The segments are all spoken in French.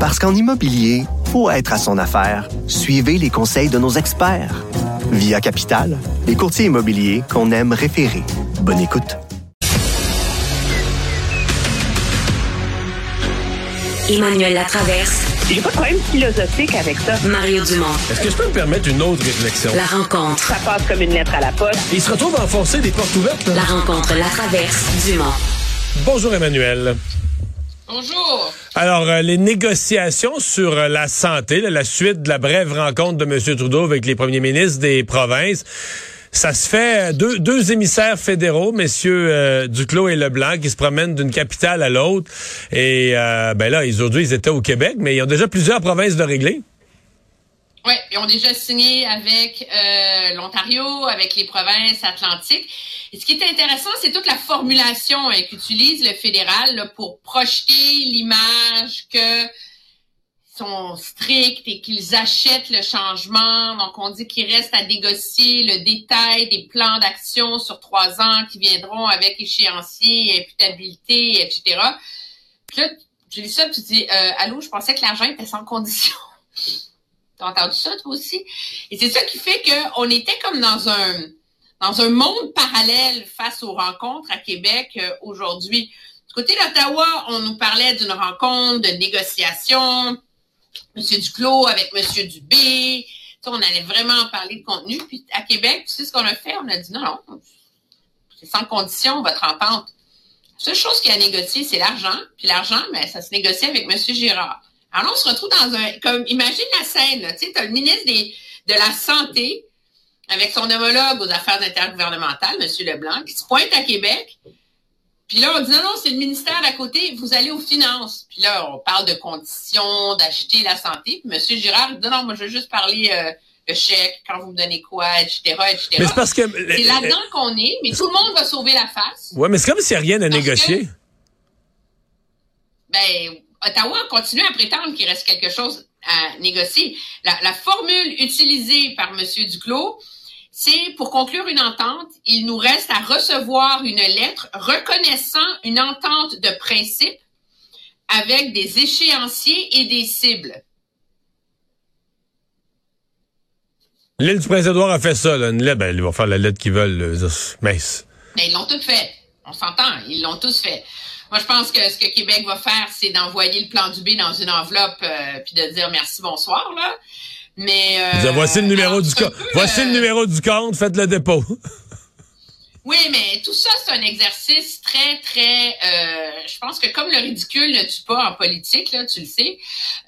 Parce qu'en immobilier, pour être à son affaire, suivez les conseils de nos experts. Via Capital, les courtiers immobiliers qu'on aime référer. Bonne écoute. Emmanuel Latraverse. J'ai pas de problème philosophique avec ça. Mario Dumont. Est-ce que je peux me permettre une autre réflexion? La rencontre. Ça passe comme une lettre à la poste. Et il se retrouve à enfoncer des portes ouvertes. Là. La rencontre, Latraverse, Dumont. Bonjour Emmanuel. Bonjour. Alors, les négociations sur la santé, là, la suite de la brève rencontre de M. Trudeau avec les premiers ministres des provinces, ça se fait deux émissaires fédéraux, messieurs Duclos et Leblanc, qui se promènent d'une capitale à l'autre. Et aujourd'hui, ils étaient au Québec, mais ils ont déjà plusieurs provinces de régler. Oui, ils ont déjà signé avec l'Ontario, avec les provinces atlantiques. Et ce qui est intéressant, c'est toute la formulation qu'utilise le fédéral là, pour projeter l'image que... sont stricts et qu'ils achètent le changement. Donc, on dit qu'il reste à négocier le détail des plans d'action sur 3 ans qui viendront avec échéancier, imputabilité, etc. Puis là, j'ai lu ça, puis tu dis, allô, je pensais que l'argent était sans condition. T'as entendu ça, toi aussi? Et c'est ça qui fait qu'on était comme dans un monde parallèle face aux rencontres à Québec aujourd'hui. Du côté d'Ottawa, on nous parlait d'une rencontre, de négociations, M. Duclos avec M. Dubé. Ça, on allait vraiment parler de contenu. Puis à Québec, tu sais ce qu'on a fait? On a dit non, c'est sans condition, votre entente. La seule chose qu'il y a à négocier, c'est l'argent. Puis l'argent, ça se négocie avec M. Girard. Alors là, on se retrouve imagine la scène, là. Tu sais, t'as le ministre de la Santé avec son homologue aux affaires intergouvernementales, M. Leblanc, qui se pointe à Québec. Puis là, on dit non, c'est le ministère d'à côté, vous allez aux finances. Puis là, on parle de conditions, d'acheter la santé. Puis M. Girard dit non, moi, je veux juste parler de chèque, quand vous me donnez quoi, etc. Mais c'est parce que... C'est là-dedans qu'on est, mais tout le monde va sauver la face. Oui, mais c'est comme s'il n'y a rien à négocier. Ottawa continue à prétendre qu'il reste quelque chose à négocier. La formule utilisée par M. Duclos... c'est pour conclure une entente, il nous reste à recevoir une lettre reconnaissant une entente de principe avec des échéanciers et des cibles. L'île du Prince-Édouard a fait ça, là. Une lettre, ils vont faire la lettre qu'ils veulent. Mince. Ils l'ont toutes fait. On s'entend, ils l'ont tous fait. Moi, je pense que ce que Québec va faire, c'est d'envoyer le plan Dubé dans une enveloppe puis de dire merci, bonsoir, là. Mais voici le numéro du compte. Voici le numéro du compte, faites le dépôt. Oui, mais tout ça, c'est un exercice très, très... je pense que comme le ridicule ne tue pas en politique, là, tu le sais,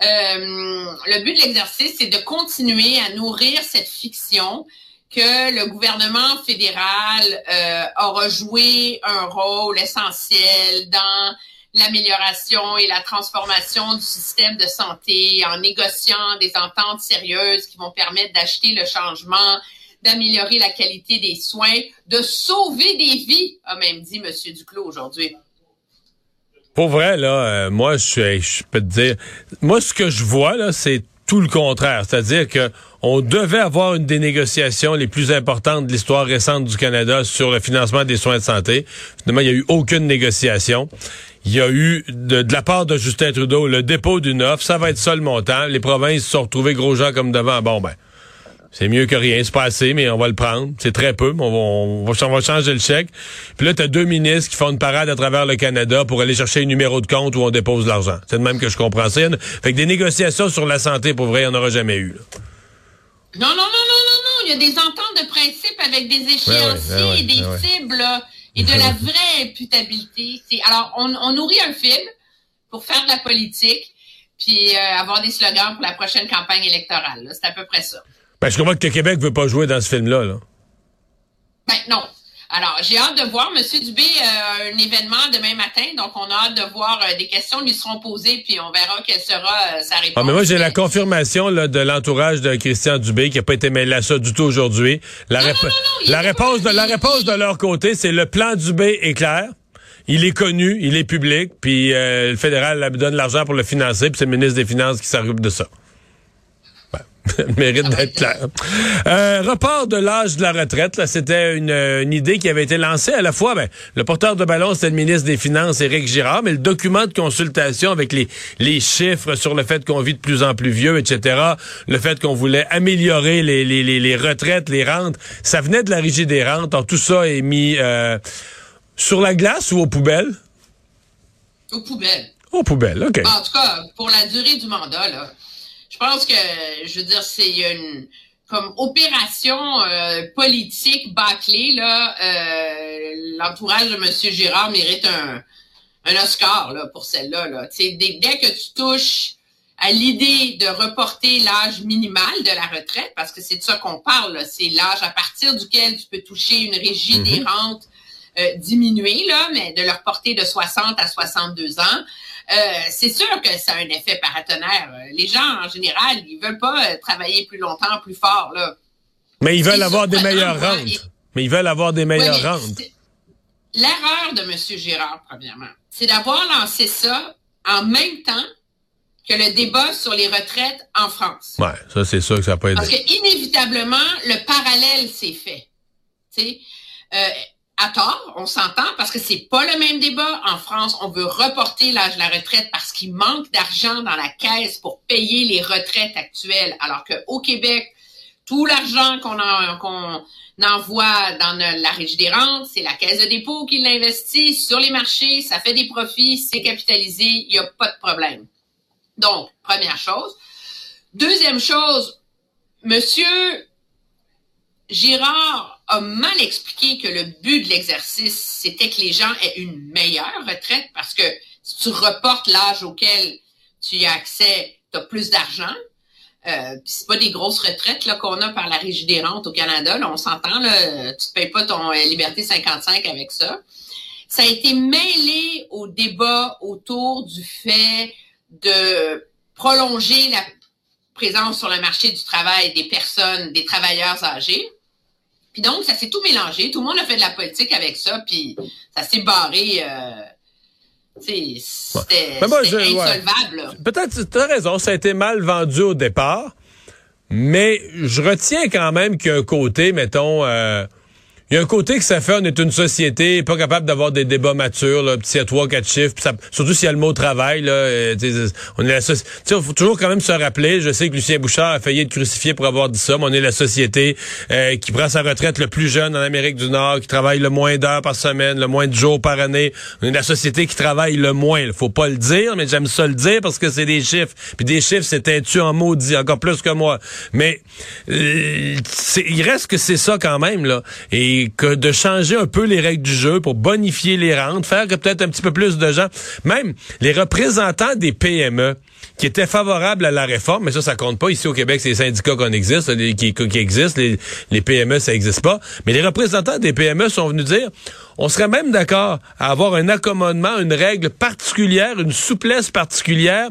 le but de l'exercice, c'est de continuer à nourrir cette fiction que le gouvernement fédéral aura joué un rôle essentiel dans... l'amélioration et la transformation du système de santé en négociant des ententes sérieuses qui vont permettre d'acheter le changement, d'améliorer la qualité des soins, de sauver des vies, a même dit M. Duclos aujourd'hui. Pour vrai, là, moi, je peux te dire, moi, ce que je vois, là, c'est tout le contraire. C'est-à-dire que on devait avoir une des négociations les plus importantes de l'histoire récente du Canada sur le financement des soins de santé. Finalement, il n'y a eu aucune négociation. Il y a eu, de la part de Justin Trudeau, le dépôt d'une offre. Ça va être ça le montant. Les provinces se sont retrouvées gros gens comme devant. Bon, c'est mieux que rien. C'est pas assez, mais on va le prendre. C'est très peu, mais on va changer le chèque. Puis là, t'as deux ministres qui font une parade à travers le Canada pour aller chercher un numéro de compte où on dépose l'argent. C'est de même que je comprends ça. Fait que des négociations sur la santé, pour vrai, il n'y en aura jamais eu, là. Non. Il y a des ententes de principe avec des échéanciers et des cibles, là, et de la vraie imputabilité. Alors, on nourrit un film pour faire de la politique puis avoir des slogans pour la prochaine campagne électorale. Là. C'est à peu près ça. Je comprends que le Québec veut pas jouer dans ce film-là. Là. Non. Alors, j'ai hâte de voir. Monsieur Dubé a un événement demain matin, donc on a hâte de voir. Des questions lui seront posées, puis on verra quelle sera sa réponse. Ah, mais moi, j'ai la confirmation là, de l'entourage de Christian Dubé, qui n'a pas été mêlé à ça du tout aujourd'hui. La réponse de leur côté, c'est le plan Dubé est clair. Il est connu, il est public, puis le fédéral lui donne l'argent pour le financer, puis c'est le ministre des Finances qui s'occupe de ça. Mérite d'être clair. Report de l'âge de la retraite, là, c'était une idée qui avait été lancée à la fois. Ben, le porteur de ballon, c'était le ministre des Finances, Éric Girard, mais le document de consultation avec les chiffres sur le fait qu'on vit de plus en plus vieux, etc., le fait qu'on voulait améliorer les retraites, les rentes, ça venait de la Régie des rentes. Alors, tout ça est mis sur la glace ou aux poubelles? Aux poubelles. Aux poubelles, OK. En tout cas, pour la durée du mandat, là. Je pense que, je veux dire, c'est une comme opération politique bâclée, là. L'entourage de M. Girard mérite un Oscar là, pour celle-là. Là. Dès que tu touches à l'idée de reporter l'âge minimal de la retraite, parce que c'est de ça qu'on parle, là, c'est l'âge à partir duquel tu peux toucher une régie des rentes diminuée, là, mais de le reporter de 60 à 62 ans. C'est sûr que ça a un effet paratonnerre. Les gens, en général, ils veulent pas travailler plus longtemps, plus fort, là. Mais ils veulent avoir des meilleures rentes. Rentes. L'erreur de M. Girard, premièrement, c'est d'avoir lancé ça en même temps que le débat sur les retraites en France. Ouais, ça, c'est sûr que ça n'a pas aidé. Parce que, inévitablement, le parallèle s'est fait. Tu sais, à tort, on s'entend, parce que c'est pas le même débat. En France, on veut reporter l'âge de la retraite parce qu'il manque d'argent dans la caisse pour payer les retraites actuelles. Alors qu'au Québec, tout l'argent qu'on envoie dans la Régie des rentes, c'est la Caisse de dépôt qui l'investit sur les marchés, ça fait des profits, c'est capitalisé, il n'y a pas de problème. Donc, première chose. Deuxième chose, Monsieur Girard a mal expliqué que le but de l'exercice, c'était que les gens aient une meilleure retraite parce que si tu reportes l'âge auquel tu as accès, tu as plus d'argent. C'est pas des grosses retraites là qu'on a par la Régie des rentes au Canada. Là, on s'entend, là, tu te payes pas ton Liberté 55 avec ça. Ça a été mêlé au débat autour du fait de prolonger la présence sur le marché du travail des personnes, des travailleurs âgés. Puis donc, ça s'est tout mélangé. Tout le monde a fait de la politique avec ça, puis ça s'est barré. C'était insolvable. Ouais. Peut-être, tu as raison, ça a été mal vendu au départ, mais je retiens quand même qu'il y a un côté, mettons... il y a un côté que ça fait, on est une société pas capable d'avoir des débats matures, là, pis s'il y a 3-4 chiffres, pis ça, surtout s'il y a le mot travail, là, on est la société. Faut toujours quand même se rappeler, je sais que Lucien Bouchard a failli être crucifié pour avoir dit ça, mais on est la société qui prend sa retraite le plus jeune en Amérique du Nord, qui travaille le moins d'heures par semaine, le moins de jours par année. On est la société qui travaille le moins. Là. Faut pas le dire, mais j'aime ça le dire parce que c'est des chiffres. Puis des chiffres, c'est têtu en maudit, encore plus que moi. Mais il reste que c'est ça quand même, là. Et que de changer un peu les règles du jeu pour bonifier les rentes, faire que peut-être un petit peu plus de gens, même les représentants des PME qui étaient favorables à la réforme, mais ça compte pas. Ici au Québec, c'est les syndicats qui existent, les PME, ça n'existe pas. Mais les représentants des PME sont venus dire, on serait même d'accord à avoir un accommodement, une règle particulière, une souplesse particulière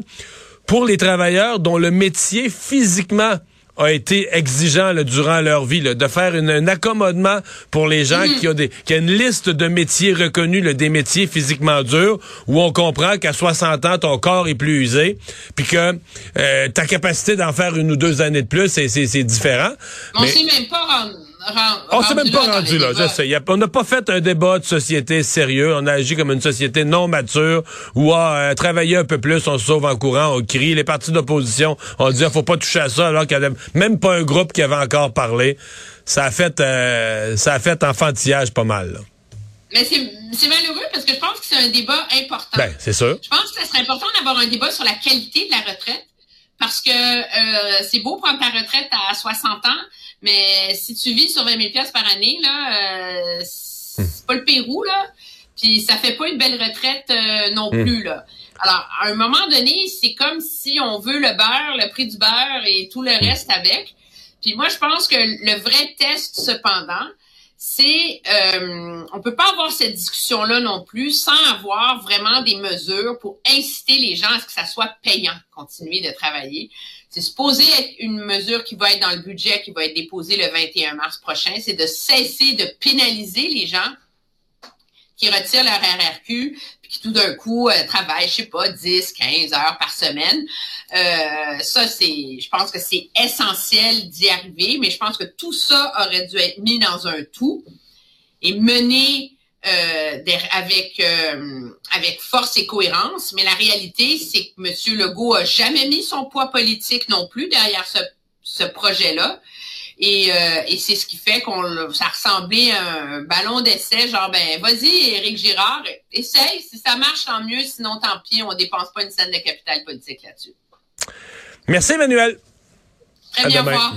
pour les travailleurs dont le métier physiquement a été exigeant là, durant leur vie, là, de faire un accommodement pour les gens qui ont une liste de métiers reconnus, là, des métiers physiquement durs, où on comprend qu'à 60 ans, ton corps est plus usé, puis que ta capacité d'en faire 1 ou 2 années de plus, c'est différent. Mais on ne s'est même pas rendu là. Je sais, on n'a pas fait un débat de société sérieux. On a agi comme une société non mature où à travailler un peu plus, on se sauve en courant, on crie. Les partis d'opposition, on dit faut pas toucher à ça, alors qu'il n'y a même pas un groupe qui avait encore parlé. Ça a fait enfantillage pas mal. Là. Mais c'est malheureux parce que je pense que c'est un débat important. Ben, c'est sûr. Je pense que ça serait important d'avoir un débat sur la qualité de la retraite parce que c'est beau prendre ta retraite à 60 ans. Mais si tu vis sur 20 000 $ par année, là, c'est pas le Pérou, là. Puis ça fait pas une belle retraite non plus, là. Alors, à un moment donné, c'est comme si on veut le beurre, le prix du beurre et tout le reste avec. Puis moi, je pense que le vrai test, cependant, c'est on peut pas avoir cette discussion-là non plus sans avoir vraiment des mesures pour inciter les gens à ce que ça soit payant, continuer de travailler. C'est supposé être une mesure qui va être dans le budget, qui va être déposée le 21 mars prochain, c'est de cesser de pénaliser les gens qui retirent leur RRQ puis qui tout d'un coup travaillent, je sais pas, 10, 15 heures par semaine. Ça, c'est, je pense que c'est essentiel d'y arriver, mais je pense que tout ça aurait dû être mis dans un tout et mené avec force et cohérence. Mais la réalité, c'est que M. Legault a jamais mis son poids politique non plus derrière ce projet-là. Et c'est ce qui fait qu'on ça ressemblait à un ballon d'essai, genre, ben, vas-y, Éric Girard, essaye, si ça marche, tant mieux, sinon, tant pis, on dépense pas une scène de capital politique là-dessus. Merci, Emmanuel. Très bien, au revoir.